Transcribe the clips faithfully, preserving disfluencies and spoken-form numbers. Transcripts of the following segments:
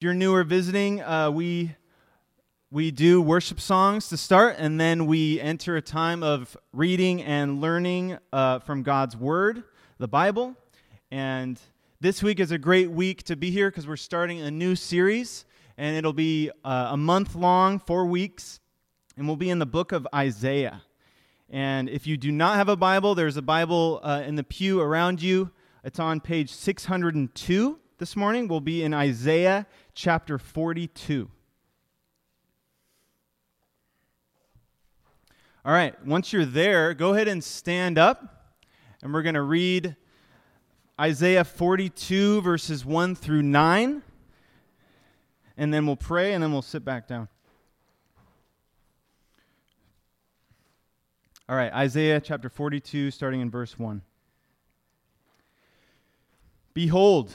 If you're new or visiting, uh, we we do worship songs to start, and then we enter a time of reading and learning uh, from God's Word, the Bible. And this week is a great week to be here because we're starting a new series, and it'll be uh, a month long, four weeks, and we'll be in the book of Isaiah. And if you do not have a Bible, there's a Bible uh, in the pew around you. It's on page six hundred two. This morning we'll be in Isaiah chapter forty-two. All right, once you're there, go ahead and stand up, and we're going to read Isaiah forty-two, verses one through nine, and then we'll pray, and then we'll sit back down. All right, Isaiah chapter forty-two, starting in verse one. Behold,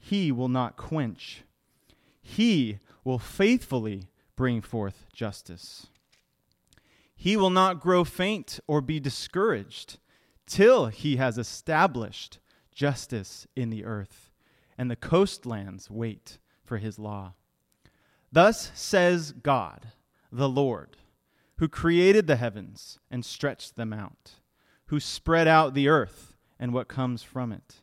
he will not quench. He will faithfully bring forth justice. He will not grow faint or be discouraged till he has established justice in the earth, and the coastlands wait for his law. Thus says God, the Lord, who created the heavens and stretched them out, who spread out the earth and what comes from it,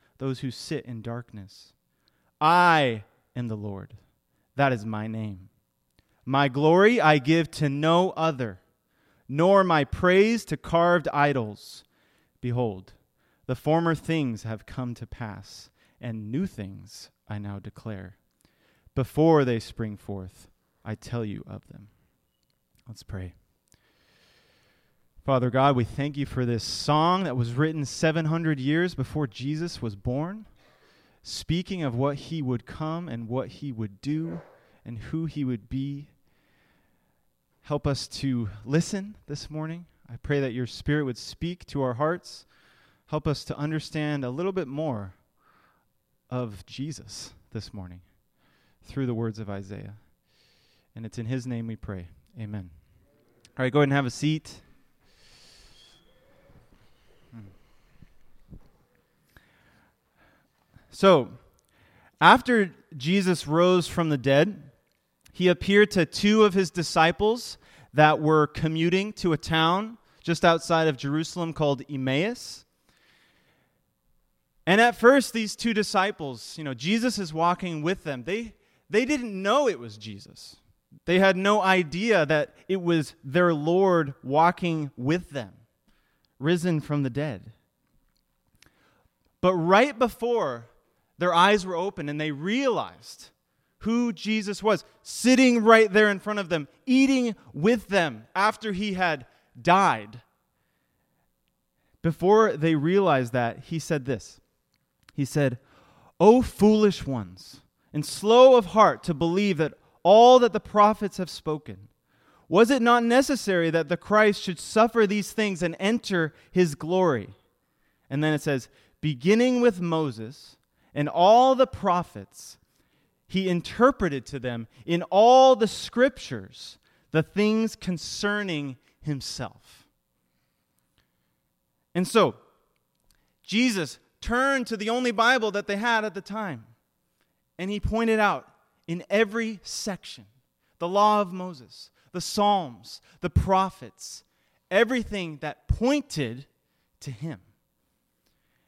those who sit in darkness. I am the Lord. That is my name. My glory I give to no other, nor my praise to carved idols. Behold, the former things have come to pass, and new things I now declare. Before they spring forth, I tell you of them. Let's pray. Father God, we thank you for this song that was written seven hundred years before Jesus was born, speaking of what he would come and what he would do and who he would be. Help us to listen this morning. I pray that your Spirit would speak to our hearts. Help us to understand a little bit more of Jesus this morning through the words of Isaiah. And it's in his name we pray. Amen. All right, go ahead and have a seat. So, after Jesus rose from the dead, he appeared to two of his disciples that were commuting to a town just outside of Jerusalem called Emmaus. And at first, these two disciples, you know, Jesus is walking with them. They they didn't know it was Jesus. They had no idea that it was their Lord walking with them, risen from the dead. But right before their eyes were open and they realized who Jesus was, sitting right there in front of them, eating with them after he had died. Before they realized that, he said this. He said, "O foolish ones, and slow of heart to believe that all that the prophets have spoken, was it not necessary that the Christ should suffer these things and enter his glory?" And then it says, "Beginning with Moses and all the prophets, he interpreted to them in all the scriptures the things concerning himself." And so, Jesus turned to the only Bible that they had at the time, and he pointed out in every section the law of Moses, the Psalms, the prophets, everything that pointed to him.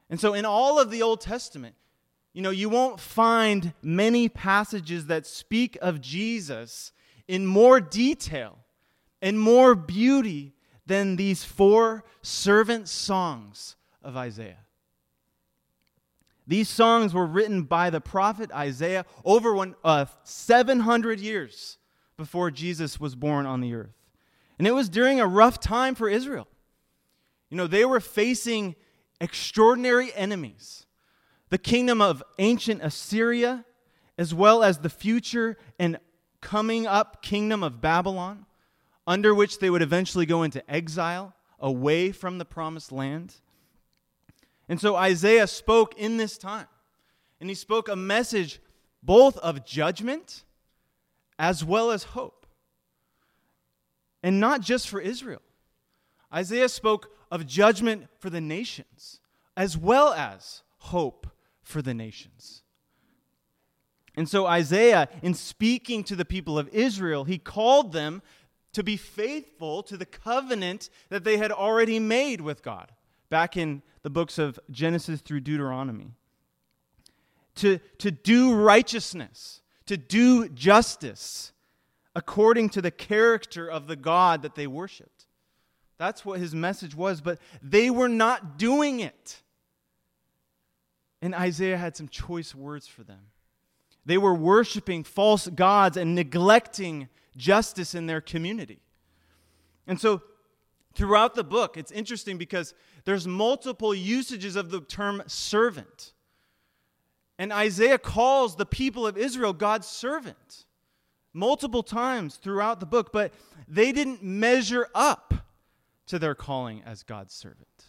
And so in all of the Old Testament, you know, you won't find many passages that speak of Jesus in more detail and more beauty than these four servant songs of Isaiah. These songs were written by the prophet Isaiah over one, uh, seven hundred years before Jesus was born on the earth. And it was during a rough time for Israel. You know, they were facing extraordinary enemies. The kingdom of ancient Assyria, as well as the future and coming up kingdom of Babylon, under which they would eventually go into exile away from the promised land. And so Isaiah spoke in this time, and he spoke a message both of judgment as well as hope. And not just for Israel. Isaiah spoke of judgment for the nations as well as hope for the nations. And so Isaiah, in speaking to the people of Israel, he called them to be faithful to the covenant that they had already made with God back in the books of Genesis through Deuteronomy. To, to do righteousness, to do justice according to the character of the God that they worshiped. That's what his message was, but they were not doing it. And Isaiah had some choice words for them. They were worshiping false gods and neglecting justice in their community. And so throughout the book, it's interesting because there's multiple usages of the term servant. And Isaiah calls the people of Israel God's servant multiple times throughout the book, but they didn't measure up to their calling as God's servant.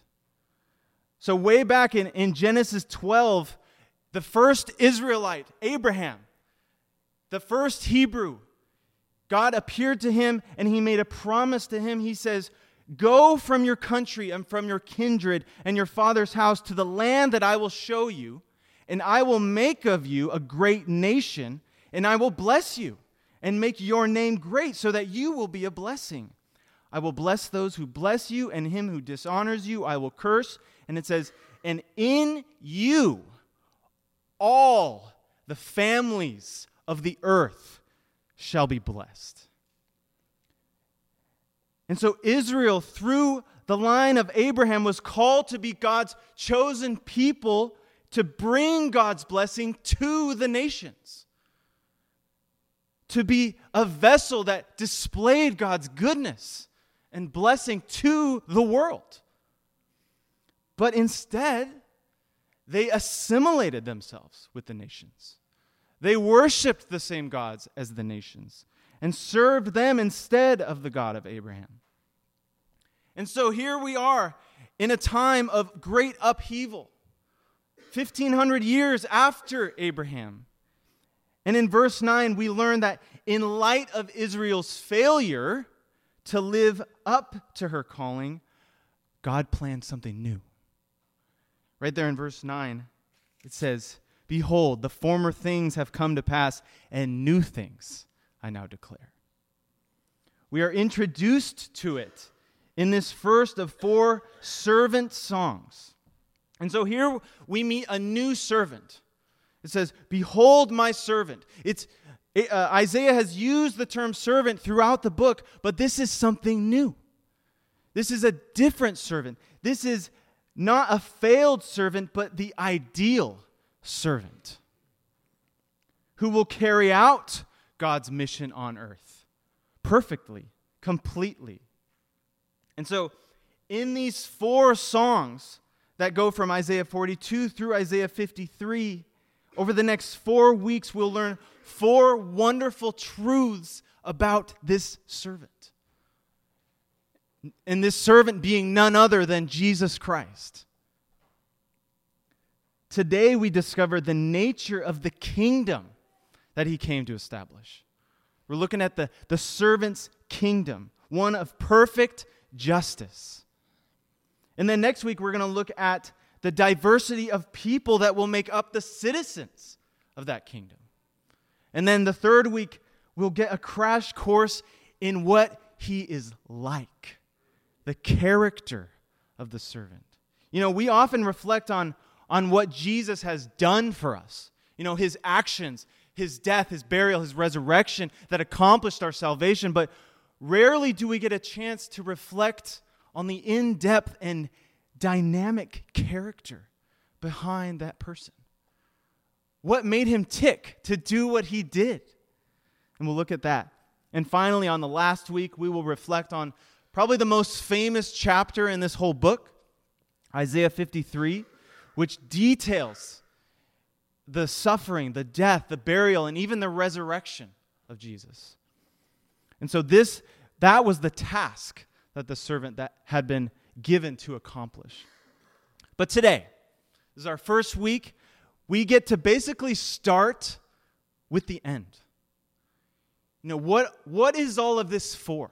So way back in, in Genesis twelve, the first Israelite, Abraham, the first Hebrew, God appeared to him and he made a promise to him. He says, "Go from your country and from your kindred and your father's house to the land that I will show you, and I will make of you a great nation, and I will bless you and make your name great so that you will be a blessing. I will bless those who bless you, and him who dishonors you I will curse." And it says, "And in you all the families of the earth shall be blessed." And so Israel, through the line of Abraham, was called to be God's chosen people to bring God's blessing to the nations, to be a vessel that displayed God's goodness and blessing to the world. But instead, they assimilated themselves with the nations. They worshipped the same gods as the nations and served them instead of the God of Abraham. And so here we are in a time of great upheaval, fifteen hundred years after Abraham. And in verse nine, we learn that in light of Israel's failure to live up to her calling, God planned something new. Right there in verse nine, it says, "Behold, the former things have come to pass, and new things I now declare." We are introduced to it in this first of four servant songs. And so here we meet a new servant. It says, "Behold my servant." It's uh, Isaiah has used the term servant throughout the book, but this is something new. This is a different servant. This is not a failed servant, but the ideal servant who will carry out God's mission on earth perfectly, completely. And so in these four songs that go from Isaiah forty-two through Isaiah fifty-three, over the next four weeks, we'll learn four wonderful truths about this servant. And this servant being none other than Jesus Christ. Today we discover the nature of the kingdom that he came to establish. We're looking at the, the servant's kingdom, one of perfect justice. And then next week we're going to look at the diversity of people that will make up the citizens of that kingdom. And then the third week we'll get a crash course in what he is like, the character of the servant. You know, we often reflect on, on what Jesus has done for us. You know, his actions, his death, his burial, his resurrection that accomplished our salvation. But rarely do we get a chance to reflect on the in-depth and dynamic character behind that person. What made him tick to do what he did? And we'll look at that. And finally, on the last week, we will reflect on probably the most famous chapter in this whole book, Isaiah fifty-three, which details the suffering, the death, the burial, and even the resurrection of Jesus. And so this, that was the task that the servant that had been given to accomplish. But today, this is our first week, we get to basically start with the end. You know, what, what is all of this for?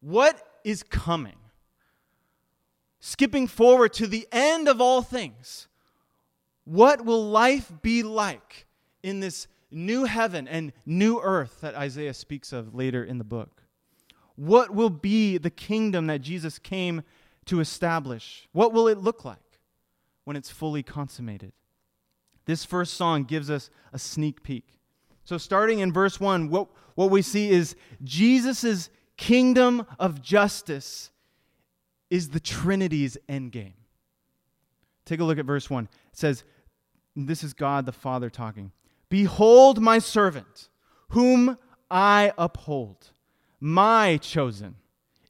What is coming? Skipping forward to the end of all things, what will life be like in this new heaven and new earth that Isaiah speaks of later in the book? What will be the kingdom that Jesus came to establish? What will it look like when it's fully consummated? This first song gives us a sneak peek. So starting in verse one, what, what we see is Jesus' kingdom of justice is the Trinity's endgame. Take a look at verse one. It says, this is God the Father talking. Behold my servant, whom I uphold, my chosen,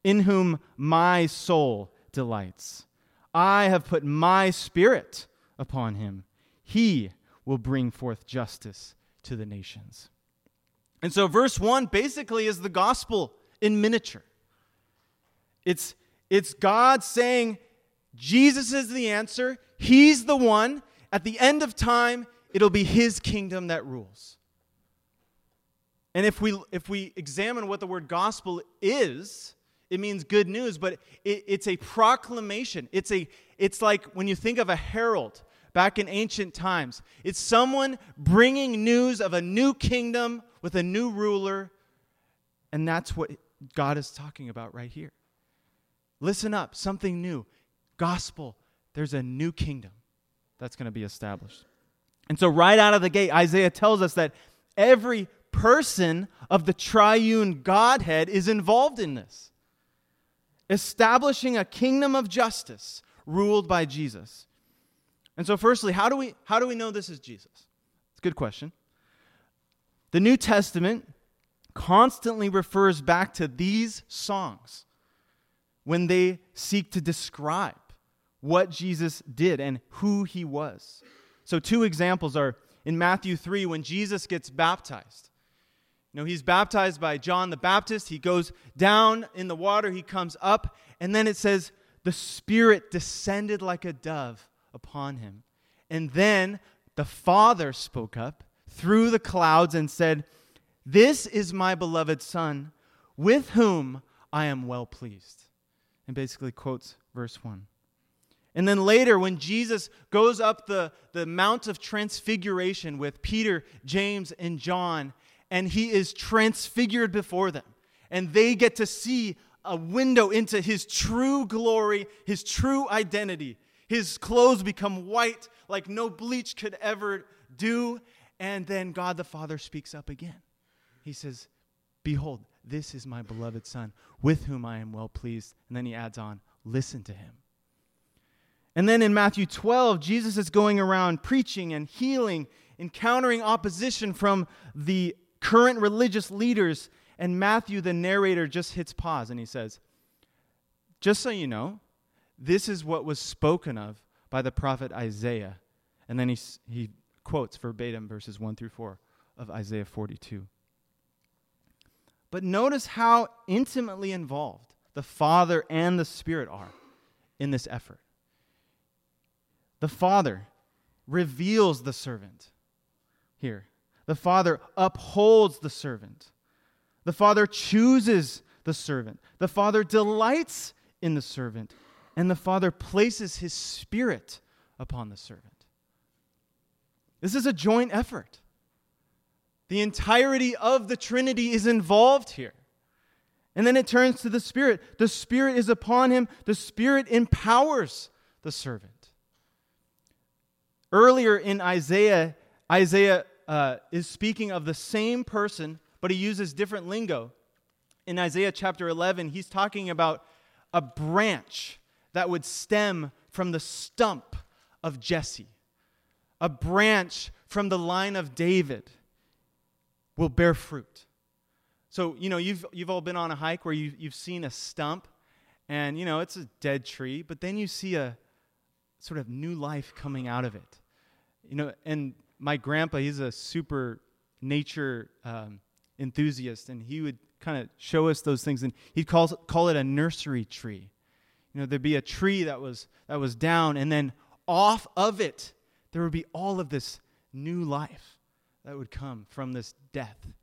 in whom my soul delights. I have put my spirit upon him. He will bring forth justice to the nations. And so verse one basically is the gospel in miniature. It's, it's God saying, Jesus is the answer. He's the one. At the end of time, it'll be his kingdom that rules. And if we if we examine what the word gospel is, it means good news, but it, it's a proclamation. It's a it's like when you think of a herald back in ancient times. It's someone bringing news of a new kingdom with a new ruler, and that's what God is talking about right here. Listen up, something new. Gospel, there's a new kingdom that's going to be established. And so right out of the gate, Isaiah tells us that every person of the triune Godhead is involved in this, establishing a kingdom of justice ruled by Jesus. And so firstly, how do we how do we know this is Jesus? It's a good question. The New Testament constantly refers back to these songs when they seek to describe what Jesus did and who he was. So two examples are in Matthew three when Jesus gets baptized. You know, he's baptized by John the Baptist. He goes down in the water. He comes up. And then it says, the Spirit descended like a dove upon him. And then the Father spoke up through the clouds and said, this is my beloved Son, with whom I am well pleased. And basically quotes verse one. And then later, when Jesus goes up the, the Mount of Transfiguration with Peter, James, and John, and he is transfigured before them, and they get to see a window into his true glory, his true identity. His clothes become white like no bleach could ever do. And then God the Father speaks up again. He says, behold, this is my beloved Son, with whom I am well pleased. And then he adds on, listen to him. And then in Matthew twelve, Jesus is going around preaching and healing, encountering opposition from the current religious leaders. And Matthew, the narrator, just hits pause and he says, just so you know, this is what was spoken of by the prophet Isaiah. And then he he quotes verbatim verses one through four of Isaiah forty-two. But notice how intimately involved the Father and the Spirit are in this effort. The Father reveals the servant here. The Father upholds the servant. The Father chooses the servant. The Father delights in the servant. And the Father places his Spirit upon the servant. This is a joint effort. The entirety of the Trinity is involved here. And then it turns to the Spirit. The Spirit is upon him. The Spirit empowers the servant. Earlier in Isaiah, Isaiah uh, is speaking of the same person, but he uses different lingo. In Isaiah chapter eleven, he's talking about a branch that would stem from the stump of Jesse. A branch from the line of David will bear fruit. So, you know, you've you've all been on a hike where you, you've seen a stump, and, you know, it's a dead tree, but then you see a sort of new life coming out of it. You know, and my grandpa, he's a super nature um, enthusiast, and he would kind of show us those things, and he'd call, call it a nursery tree. You know, there'd be a tree that was that was down, and then off of it, there would be all of this new life that would come from this death.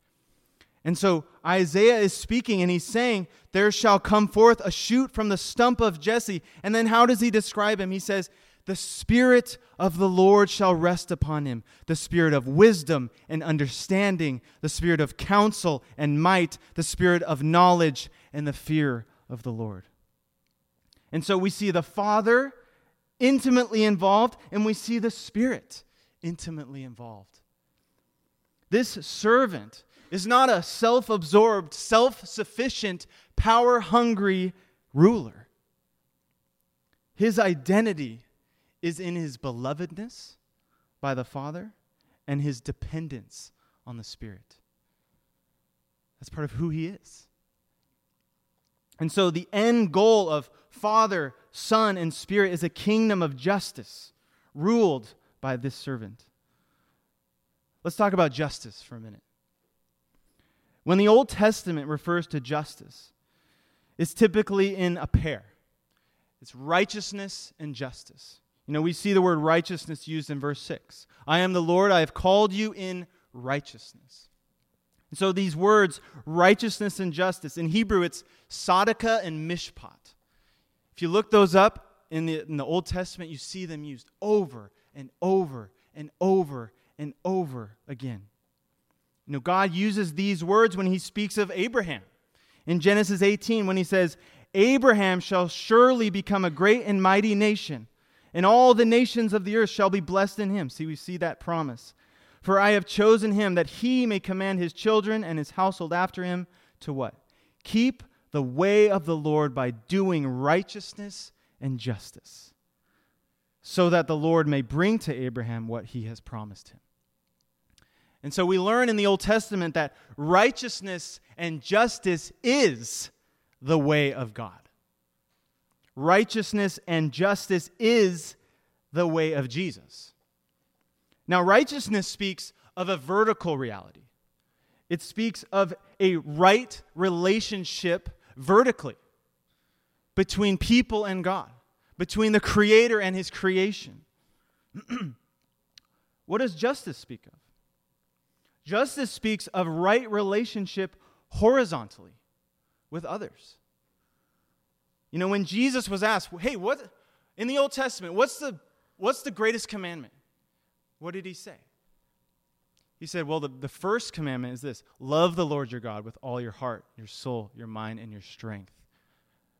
And so Isaiah is speaking, and he's saying, there shall come forth a shoot from the stump of Jesse. And then how does he describe him? He says, the Spirit of the Lord shall rest upon him, the Spirit of wisdom and understanding, the Spirit of counsel and might, the Spirit of knowledge and the fear of the Lord. And so we see the Father intimately involved, and we see the Spirit intimately involved. This servant is not a self-absorbed, self-sufficient, power-hungry ruler. His identity is in his belovedness by the Father and his dependence on the Spirit. That's part of who he is. And so the end goal of Father, Son, and Spirit is a kingdom of justice ruled by this servant. Let's talk about justice for a minute. When the Old Testament refers to justice, it's typically in a pair. It's righteousness and justice. You know, we see the word righteousness used in verse six. I am the Lord, I have called you in righteousness. And so these words, righteousness and justice, in Hebrew it's tzedakah and mishpat. If you look those up in the, in the Old Testament, you see them used over and over and over and over again. You know, God uses these words when he speaks of Abraham. In Genesis eighteen, when he says, Abraham shall surely become a great and mighty nation, and all the nations of the earth shall be blessed in him. See, we see that promise. For I have chosen him that he may command his children and his household after him to what? Keep the way of the Lord by doing righteousness and justice, so that the Lord may bring to Abraham what he has promised him. And so we learn in the Old Testament that righteousness and justice is the way of God. Righteousness and justice is the way of Jesus. Now, righteousness speaks of a vertical reality. It speaks of a right relationship vertically between people and God, between the Creator and His creation. What does justice speak of? Justice speaks of right relationship horizontally with others. You know, when Jesus was asked, hey, what in the Old Testament, what's the what's the greatest commandment? What did he say? He said, well, the, the first commandment is this: love the Lord your God with all your heart, your soul, your mind, and your strength.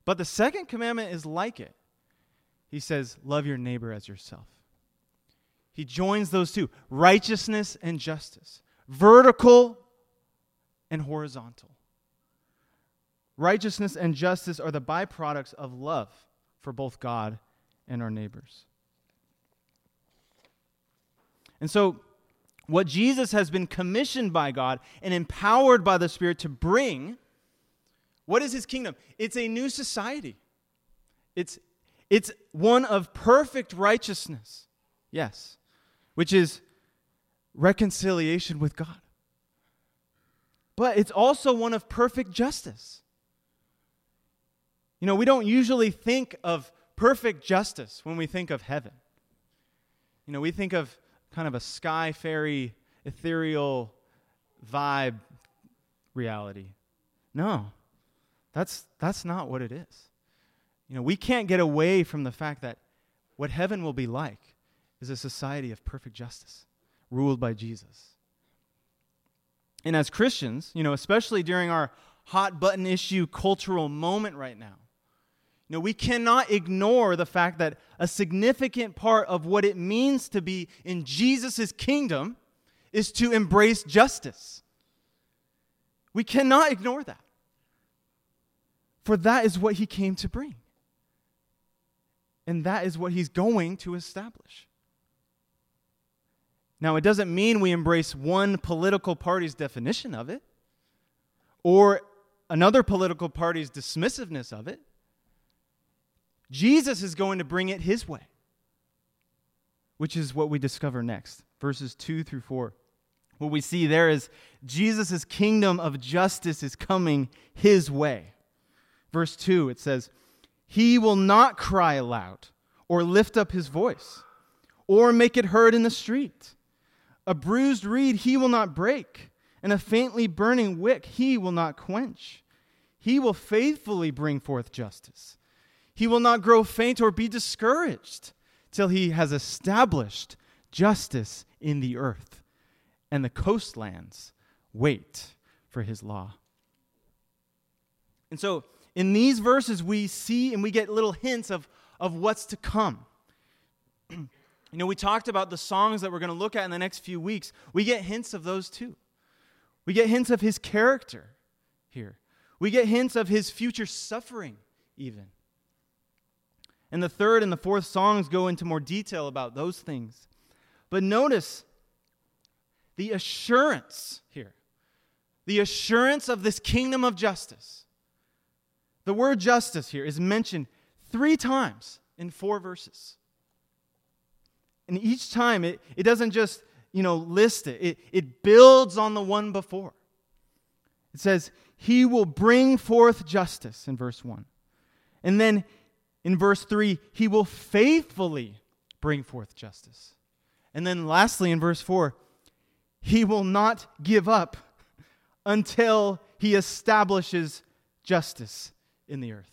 But the second commandment is like it. He says, love your neighbor as yourself. He joins those two, righteousness and justice. Vertical and horizontal. Righteousness and justice are the byproducts of love for both God and our neighbors. And so, what Jesus has been commissioned by God and empowered by the Spirit to bring, what is his kingdom? It's a new society. It's, it's one of perfect righteousness, yes, which is reconciliation with God. But it's also one of perfect justice. You know, we don't usually think of perfect justice when we think of heaven. You know, we think of kind of a sky fairy, ethereal vibe reality. No, that's that's not what it is. You know, we can't get away from the fact that what heaven will be like is a society of perfect justice, ruled by Jesus. And as Christians, you know, especially during our hot button issue cultural moment right now, you know, we cannot ignore the fact that a significant part of what it means to be in Jesus' kingdom is to embrace justice. We cannot ignore that. For that is what he came to bring. And that is what he's going to establish. Now, it doesn't mean we embrace one political party's definition of it or another political party's dismissiveness of it. Jesus is going to bring it his way, which is what we discover next, verses two through four. What we see there is Jesus' kingdom of justice is coming his way. Verse two, it says, "He will not cry aloud or lift up his voice or make it heard in the street. A bruised reed he will not break, and a faintly burning wick he will not quench. He will faithfully bring forth justice. He will not grow faint or be discouraged till he has established justice in the earth, and the coastlands wait for his law." And so, in these verses, we see and we get little hints of, of what's to come. You know, we talked about the songs that we're going to look at in the next few weeks. We get hints of those too. We get hints of his character here. We get hints of his future suffering even. And the third and the fourth songs go into more detail about those things. But notice the assurance here. The assurance of this kingdom of justice. The word justice here is mentioned three times in four verses. And each time it, it doesn't just, you know, list it. it. It builds on the one before. It says, "He will bring forth justice" in verse one. And then in verse three, "He will faithfully bring forth justice." And then lastly in verse four, "He will not give up until he establishes justice in the earth."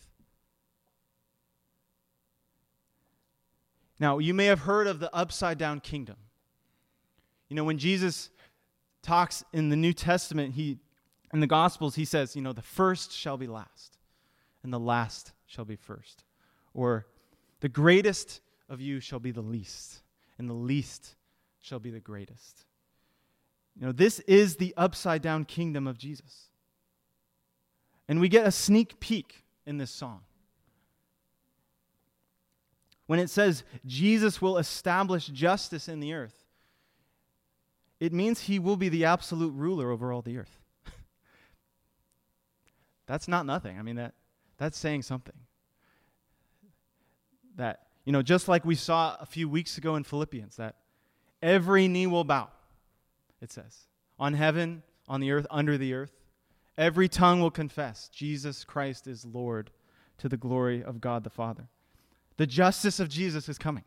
Now, you may have heard of the upside-down kingdom. You know, when Jesus talks in the New Testament, he, in the Gospels, he says, you know, the first shall be last, and the last shall be first. Or, the greatest of you shall be the least, and the least shall be the greatest. You know, this is the upside-down kingdom of Jesus. And we get a sneak peek in this song. When it says Jesus will establish justice in the earth, it means he will be the absolute ruler over all the earth. That's not nothing. I mean, that that's saying something. That, you know, just like we saw a few weeks ago in Philippians, that every knee will bow, it says, on heaven, on the earth, under the earth. Every tongue will confess Jesus Christ is Lord, to the glory of God the Father. The justice of Jesus is coming.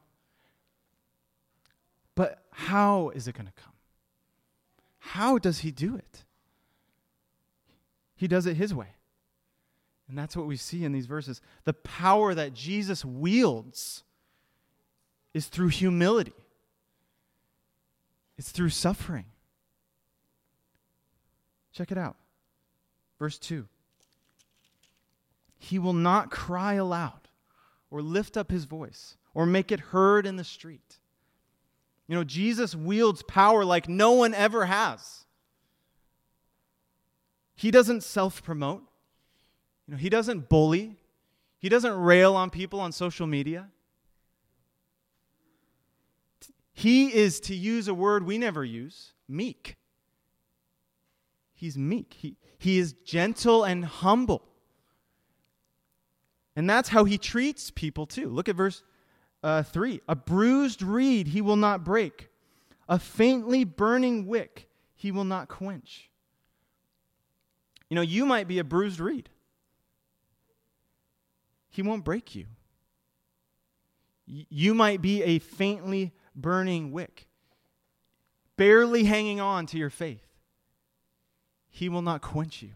But how is it going to come? How does he do it? He does it his way. And that's what we see in these verses. The power that Jesus wields is through humility. It's through suffering. Check it out. Verse two, "He will not cry aloud or lift up his voice or make it heard in the street." You know, Jesus wields power like no one ever has. He doesn't self-promote. You know, he doesn't bully. He doesn't rail on people on social media. He is, to use a word we never use, meek. He's meek. He, he is gentle and humble. And that's how he treats people too. Look at verse uh, three. "A bruised reed he will not break. A faintly burning wick he will not quench." You know, you might be a bruised reed. He won't break you. Y- you might be a faintly burning wick, barely hanging on to your faith. He will not quench you.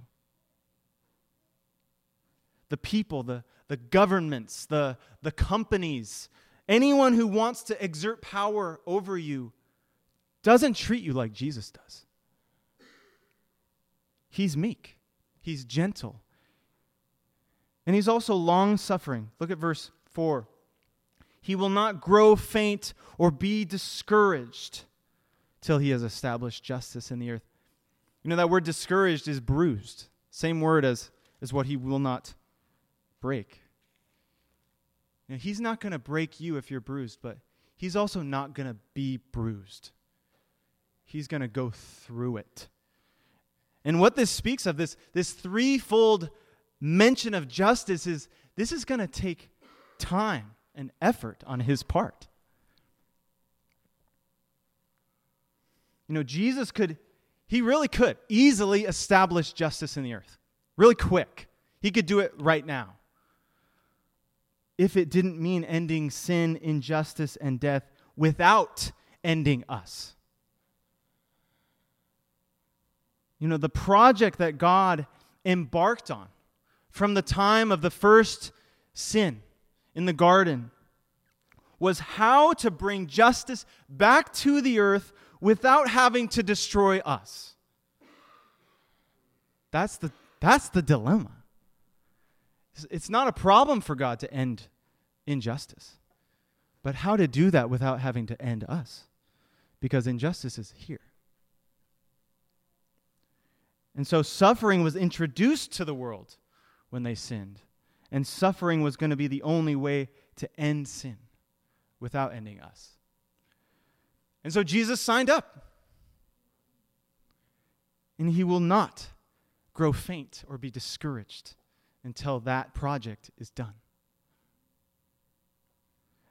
The people, the, the governments, the, the companies, anyone who wants to exert power over you doesn't treat you like Jesus does. He's meek. He's gentle. And he's also long-suffering. Look at verse four. "He will not grow faint or be discouraged till he has established justice in the earth. You know, that word discouraged is bruised. Same word as, as what he will not break. Now, he's not going to break you if you're bruised, but he's also not going to be bruised. He's going to go through it. And what this speaks of, this, this threefold mention of justice, is this is going to take time and effort on his part. You know, Jesus could, he really could easily establish justice in the earth. Really quick. He could do it right now. If it didn't mean ending sin, injustice, and death without ending us. You know, the project that God embarked on from the time of the first sin in the garden was how to bring justice back to the earth without having to destroy us. That's the, that's the dilemma. It's not a problem for God to end injustice, but how to do that without having to end us, because injustice is here. And so suffering was introduced to the world when they sinned, and suffering was going to be the only way to end sin without ending us. And so Jesus signed up. And he will not grow faint or be discouraged until that project is done.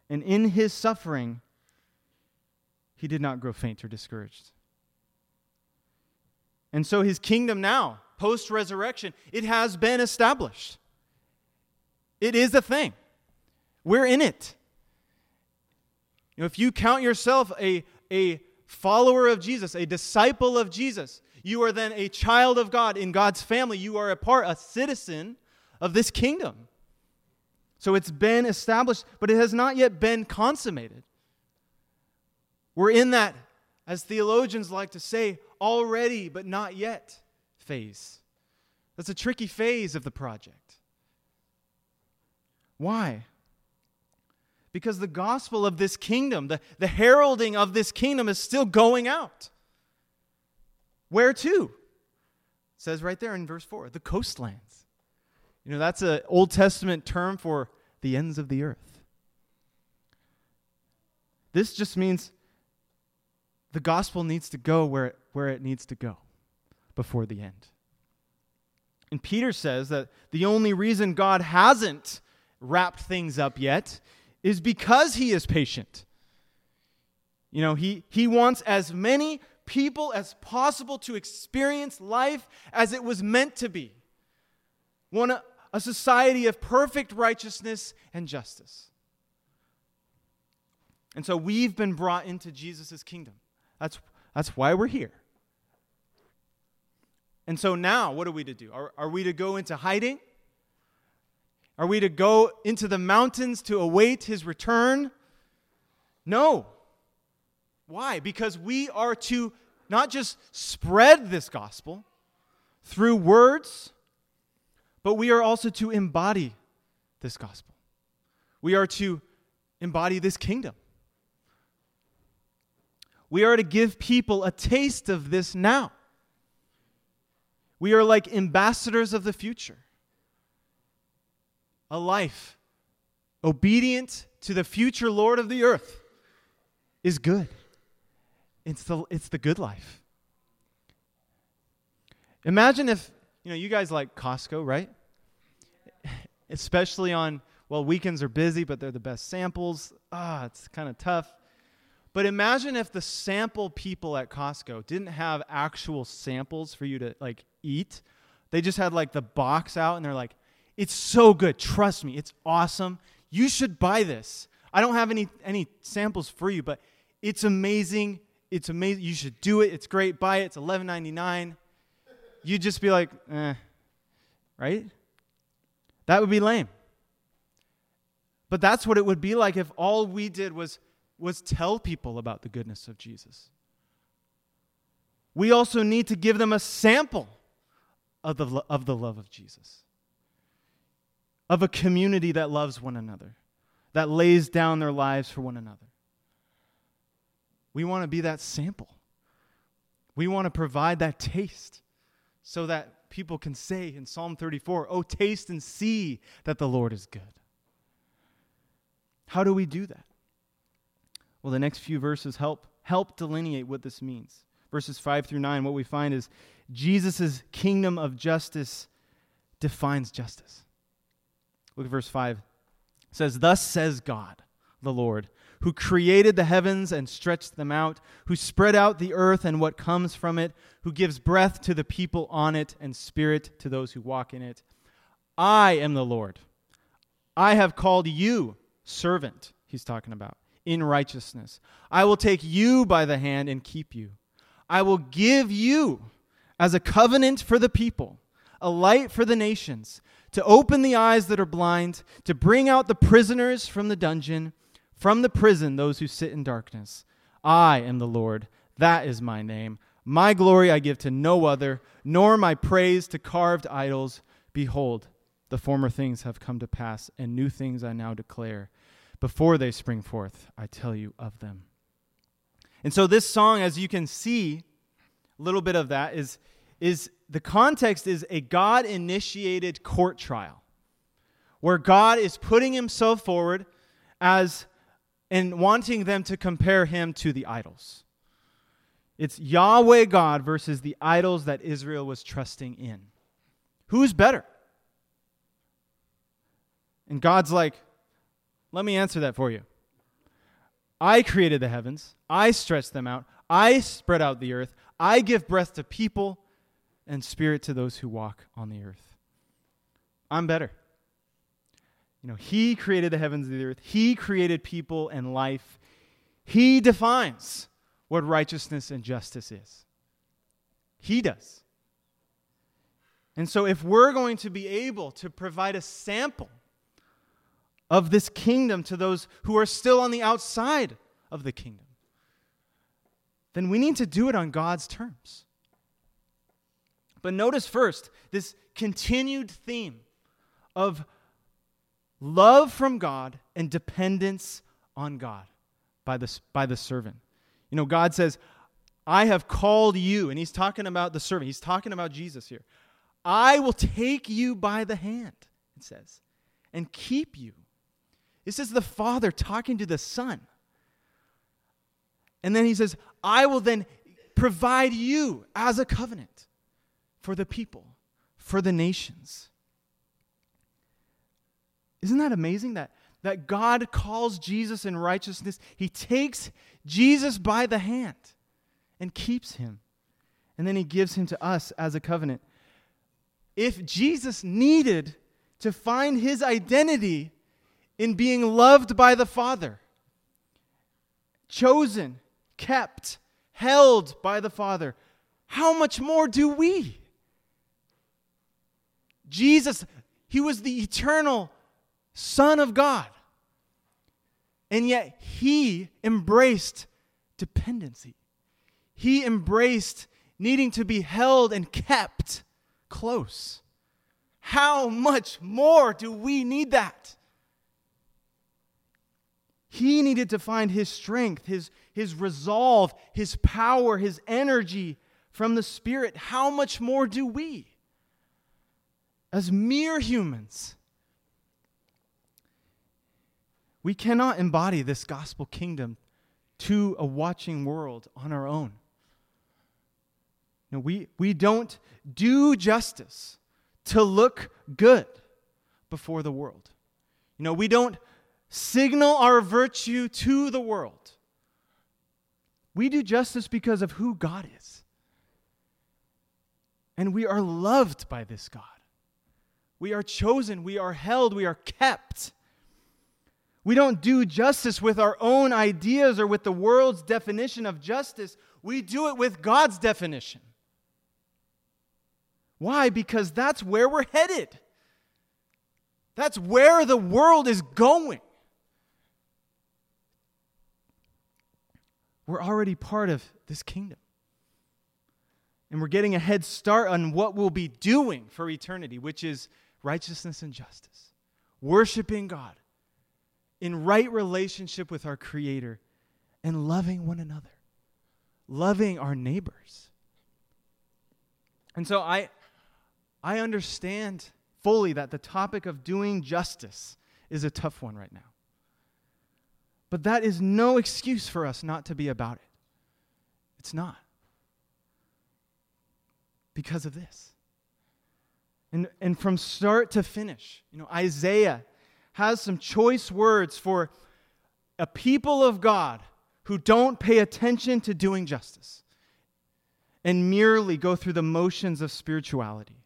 And in his suffering, he did not grow faint or discouraged. And so his kingdom now, post-resurrection, it has been established. It is a thing. We're in it. You know, if you count yourself a a follower of Jesus, a disciple of Jesus, you are then a child of God in God's family. You are a part, a citizen of this kingdom. So it's been established, but it has not yet been consummated. We're in that, as theologians like to say, already but not yet phase. That's a tricky phase of the project. Why? Because the gospel of this kingdom, the, the heralding of this kingdom is still going out. Where to? It says right there in verse four, the coastlands. You know, that's an Old Testament term for the ends of the earth. This just means the gospel needs to go where it, where it needs to go before the end. And Peter says that the only reason God hasn't wrapped things up yet is because he is patient. You know, he, he wants as many people as possible to experience life as it was meant to be. One, a, a society of perfect righteousness and justice. And so we've been brought into Jesus' kingdom. That's, that's why we're here. And so now, what are we to do? Are, are we to go into hiding? Are we to go into the mountains to await his return? No. Why? Because we are to not just spread this gospel through words, but we are also to embody this gospel. We are to embody this kingdom. We are to give people a taste of this now. We are like ambassadors of the future. A life obedient to the future Lord of the earth is good. It's the, it's the good life. Imagine if, you know, you guys like Costco, right? Especially on, well, weekends are busy, but they're the best samples. Ah, it's kind of tough. But imagine if the sample people at Costco didn't have actual samples for you to, like, eat. They just had, like, the box out, and they're like, it's so good. Trust me. It's awesome. You should buy this. I don't have any, any samples for you, but it's amazing. It's amazing. You should do it. It's great. Buy it. It's eleven ninety-nine. You'd just be like, eh, right? That would be lame. But that's what it would be like if all we did was, was tell people about the goodness of Jesus. We also need to give them a sample of the, of the love of Jesus. Of a community that loves one another, that lays down their lives for one another. We want to be that sample We want to provide that taste so that people can say in Psalm thirty-four, "Oh, taste and see that the Lord is good." How do we do that? Well, the next few verses help help delineate what this means. Verses five through nine, what we find is Jesus' kingdom of justice defines justice. Look at verse five. It says, "Thus says God, the Lord, who created the heavens and stretched them out, who spread out the earth and what comes from it, who gives breath to the people on it and spirit to those who walk in it. I am the Lord. I have called you servant," he's talking about, "in righteousness. I will take you by the hand and keep you. I will give you as a covenant for the people, a light for the nations, to open the eyes that are blind, to bring out the prisoners from the dungeon, from the prison those who sit in darkness. I am the Lord, that is my name. My glory I give to no other, nor my praise to carved idols. Behold, the former things have come to pass, and new things I now declare. Before they spring forth, I tell you of them." And so this song, as you can see, a little bit of that is, is the context is a God-initiated court trial where God is putting himself forward as and wanting them to compare him to the idols. It's Yahweh God versus the idols that Israel was trusting in. Who's better? And God's like, "Let me answer that for you. I created the heavens. I stretched them out. I spread out the earth. I give breath to people and spirit to those who walk on the earth. I'm better." You know, he created the heavens and the earth. He created people and life. He defines what righteousness and justice is. He does. And so if we're going to be able to provide a sample of this kingdom to those who are still on the outside of the kingdom, then we need to do it on God's terms. But notice first this continued theme of love from God and dependence on God by the, by the servant. You know, God says, "I have called you," and he's talking about the servant. He's talking about Jesus here. "I will take you by the hand," it says, "and keep you." This is the Father talking to the Son. And then he says, "I will then provide you as a covenant for the people, for the nations." Isn't that amazing that, that God calls Jesus in righteousness? He takes Jesus by the hand and keeps him. And then he gives him to us as a covenant. If Jesus needed to find his identity in being loved by the Father, chosen, kept, held by the Father, how much more do we? Jesus, he was the eternal Son of God. And yet he embraced dependency. He embraced needing to be held and kept close. How much more do we need that? He needed to find his strength, his, his resolve, his power, his energy from the Spirit. How much more do we? As mere humans, we cannot embody this gospel kingdom to a watching world on our own. No, we, we don't do justice to look good before the world. You know, we don't signal our virtue to the world. We do justice because of who God is. And we are loved by this God. We are chosen, we are held, we are kept. We don't do justice with our own ideas or with the world's definition of justice. We do it with God's definition. Why? Because that's where we're headed. That's where the world is going. We're already part of this kingdom. And we're getting a head start on what we'll be doing for eternity, which is righteousness and justice, worshiping God in right relationship with our Creator and loving one another, loving our neighbors, And so I, I understand fully that the topic of doing justice is a tough one right now. But that is no excuse for us not to be about it. It's not. Because of this. And, and from start to finish, you know, Isaiah has some choice words for a people of God who don't pay attention to doing justice and merely go through the motions of spirituality.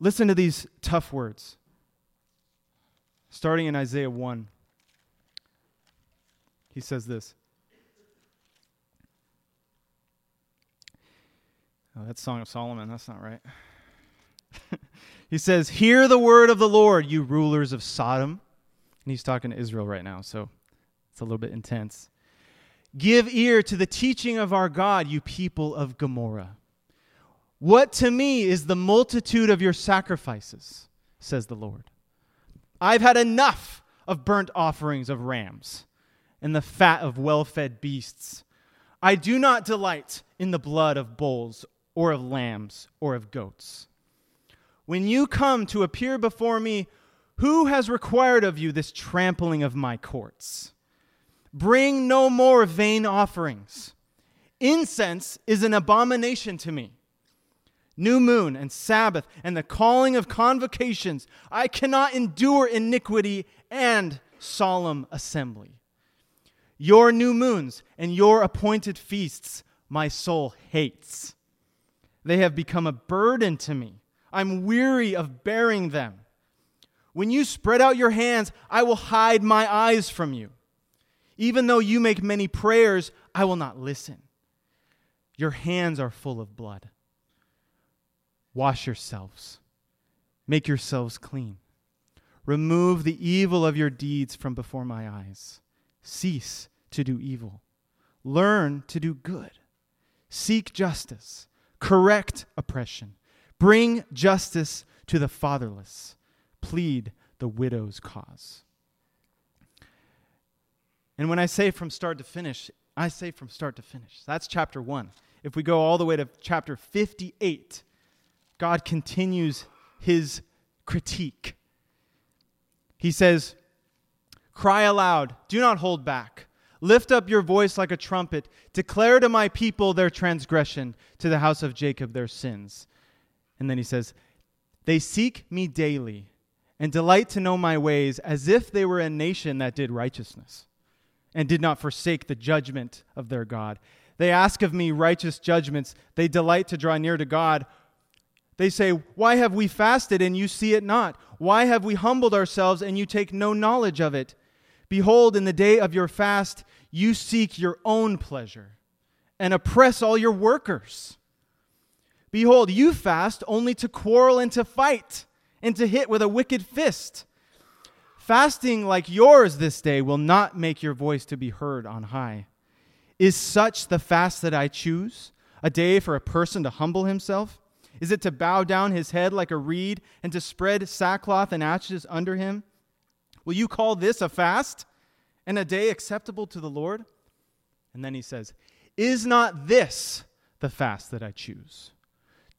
Listen to these tough words. Starting in Isaiah one, he says this. Oh, that's Song of Solomon. That's not right. He says, "Hear the word of the Lord, you rulers of Sodom." And he's talking to Israel right now, so it's a little bit intense. "Give ear to the teaching of our God, you people of Gomorrah. What to me is the multitude of your sacrifices, says the Lord. I've had enough of burnt offerings of rams and the fat of well-fed beasts. I do not delight in the blood of bulls or of lambs or of goats. When you come to appear before me, who has required of you this trampling of my courts? Bring no more vain offerings. Incense is an abomination to me. New moon and Sabbath and the calling of convocations. I cannot endure iniquity and solemn assembly. Your new moons and your appointed feasts my soul hates. They have become a burden to me. I'm weary of bearing them. When you spread out your hands, I will hide my eyes from you. Even though you make many prayers, I will not listen. Your hands are full of blood. Wash yourselves. Make yourselves clean. Remove the evil of your deeds from before my eyes. Cease to do evil. Learn to do good. Seek justice. Correct oppression. Bring justice to the fatherless. Plead the widow's cause." And when I say from start to finish, I say from start to finish. That's chapter one. If we go all the way to chapter fifty-eight, God continues his critique. He says, "Cry aloud, do not hold back. Lift up your voice like a trumpet. Declare to my people their transgression, to the house of Jacob their sins." And then he says, "They seek me daily and delight to know my ways, as if they were a nation that did righteousness and did not forsake the judgment of their God. They ask of me righteous judgments. They delight to draw near to God. They say, 'Why have we fasted and you see it not? Why have we humbled ourselves and you take no knowledge of it? Behold, in the day of your fast, you seek your own pleasure and oppress all your workers. Behold, you fast only to quarrel and to fight and to hit with a wicked fist. Fasting like yours this day will not make your voice to be heard on high. Is such the fast that I choose? A day for a person to humble himself? Is it to bow down his head like a reed and to spread sackcloth and ashes under him? Will you call this a fast and a day acceptable to the Lord?'" And then he says, "Is not this the fast that I choose?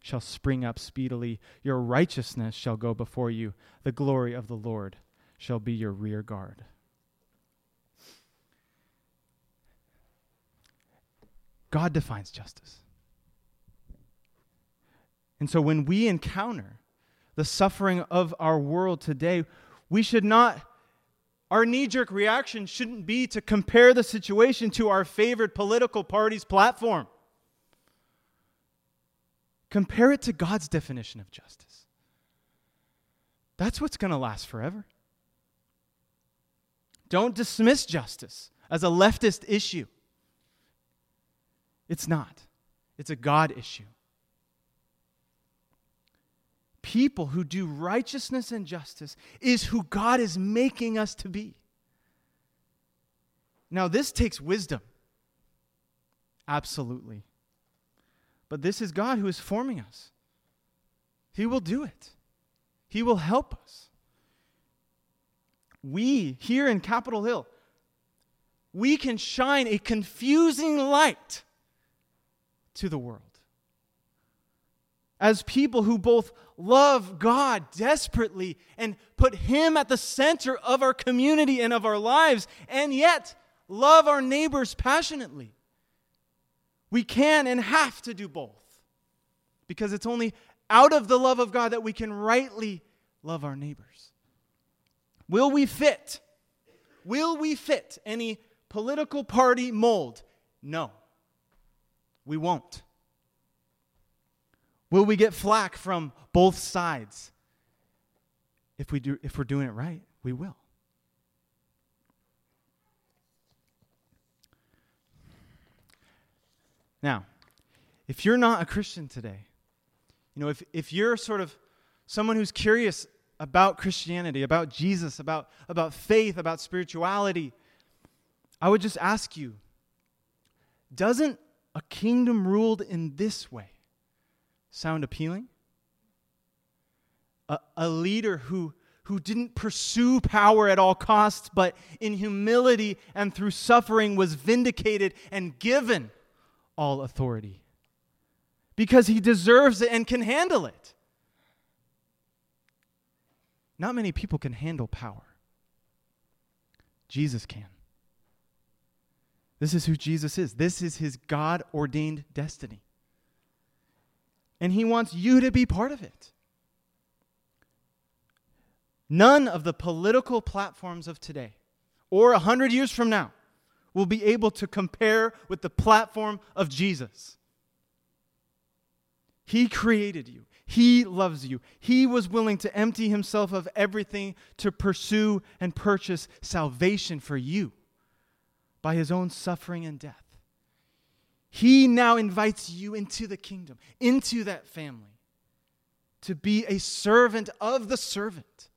shall spring up speedily. Your righteousness shall go before you. The glory of the Lord shall be your rear guard." God defines justice. And so when we encounter the suffering of our world today, we should not, our knee-jerk reaction shouldn't be to compare the situation to our favorite political party's platform. Compare it to God's definition of justice. That's what's going to last forever. Don't dismiss justice as a leftist issue. It's not. It's a God issue. people who do righteousness and justice is who God is making us to be. Now, this takes wisdom. Absolutely. But this is God who is forming us. He will do it. He will help us. We, here in Capitol Hill, we can shine a confusing light to the world. As people who both love God desperately and put Him at the center of our community and of our lives, and yet love our neighbors passionately. We can and have to do both, because it's only out of the love of God that we can rightly love our neighbors. Will we fit? Will we fit any political party mold? No, we won't. Will we get flack from both sides? If we do, if we're doing it right, we will. Now, if you're not a Christian today, you know, if, if you're sort of someone who's curious about Christianity, about Jesus, about, about faith, about spirituality, I would just ask you, doesn't a kingdom ruled in this way sound appealing? A, a leader who, who didn't pursue power at all costs, but in humility and through suffering was vindicated and given all authority because he deserves it and can handle it. Not many people can handle power. Jesus can. This is who Jesus is. This is his God-ordained destiny. And he wants you to be part of it. None of the political platforms of today or a hundred years from now will be able to compare with the platform of Jesus. He created you. He loves you. He was willing to empty himself of everything to pursue and purchase salvation for you by his own suffering and death. He now invites you into the kingdom, into that family, to be a servant of the servant.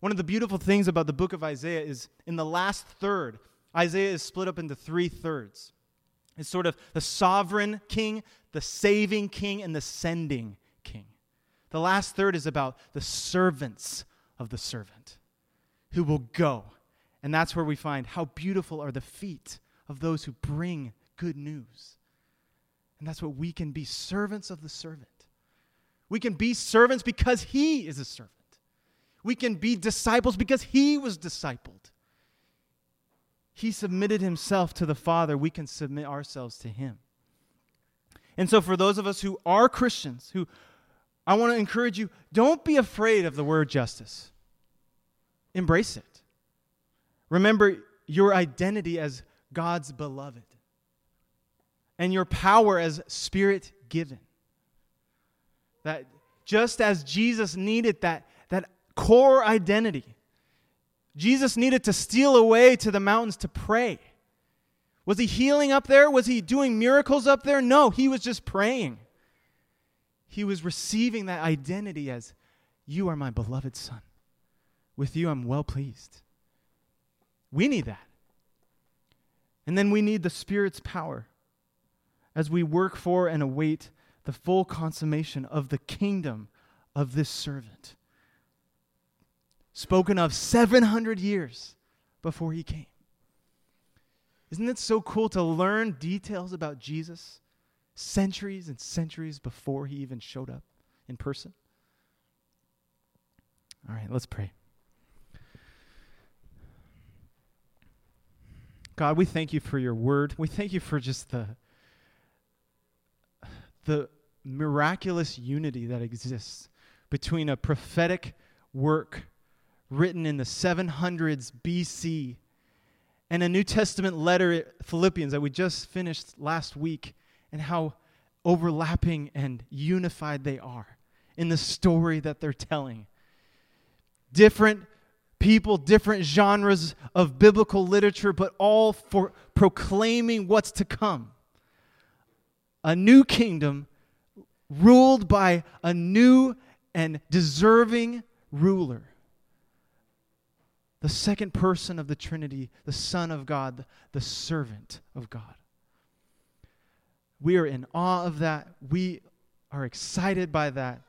One of the beautiful things about the book of Isaiah is in the last third, Isaiah is split up into three thirds. It's sort of the sovereign king, the saving king, and the sending king. The last third is about the servants of the servant who will go. And that's where we find how beautiful are the feet of those who bring good news. And that's what we can be, servants of the servant. We can be servants because he is a servant. We can be disciples because he was discipled. He submitted himself to the Father. We can submit ourselves to him. And so for those of us who are Christians, who I want to encourage you, don't be afraid of the word justice. Embrace it. Remember your identity as God's beloved, and your power as Spirit-given. That just as Jesus needed that, that core identity, Jesus needed to steal away to the mountains to pray. Was he healing up there? Was he doing miracles up there? No, he was just praying. He was receiving that identity as, you are my beloved son. With you I'm well pleased. We need that. And then we need the Spirit's power as we work for and await the full consummation of the kingdom of this servant, spoken of seven hundred years before he came. Isn't it so cool to learn details about Jesus centuries and centuries before he even showed up in person? All right, let's pray. God, we thank you for your word. We thank you for just the the miraculous unity that exists between a prophetic work written in the seven hundreds B C and a New Testament letter, Philippians, that we just finished last week, and how overlapping and unified they are in the story that they're telling. Different people, different genres of biblical literature, but all for proclaiming what's to come. A new kingdom ruled by a new and deserving ruler, the second person of the Trinity, the Son of God, the servant of God. We are in awe of that. We are excited by that.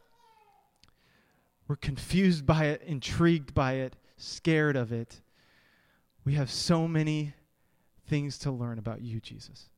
We're confused by it, intrigued by it, scared of it. We have so many things to learn about you, Jesus.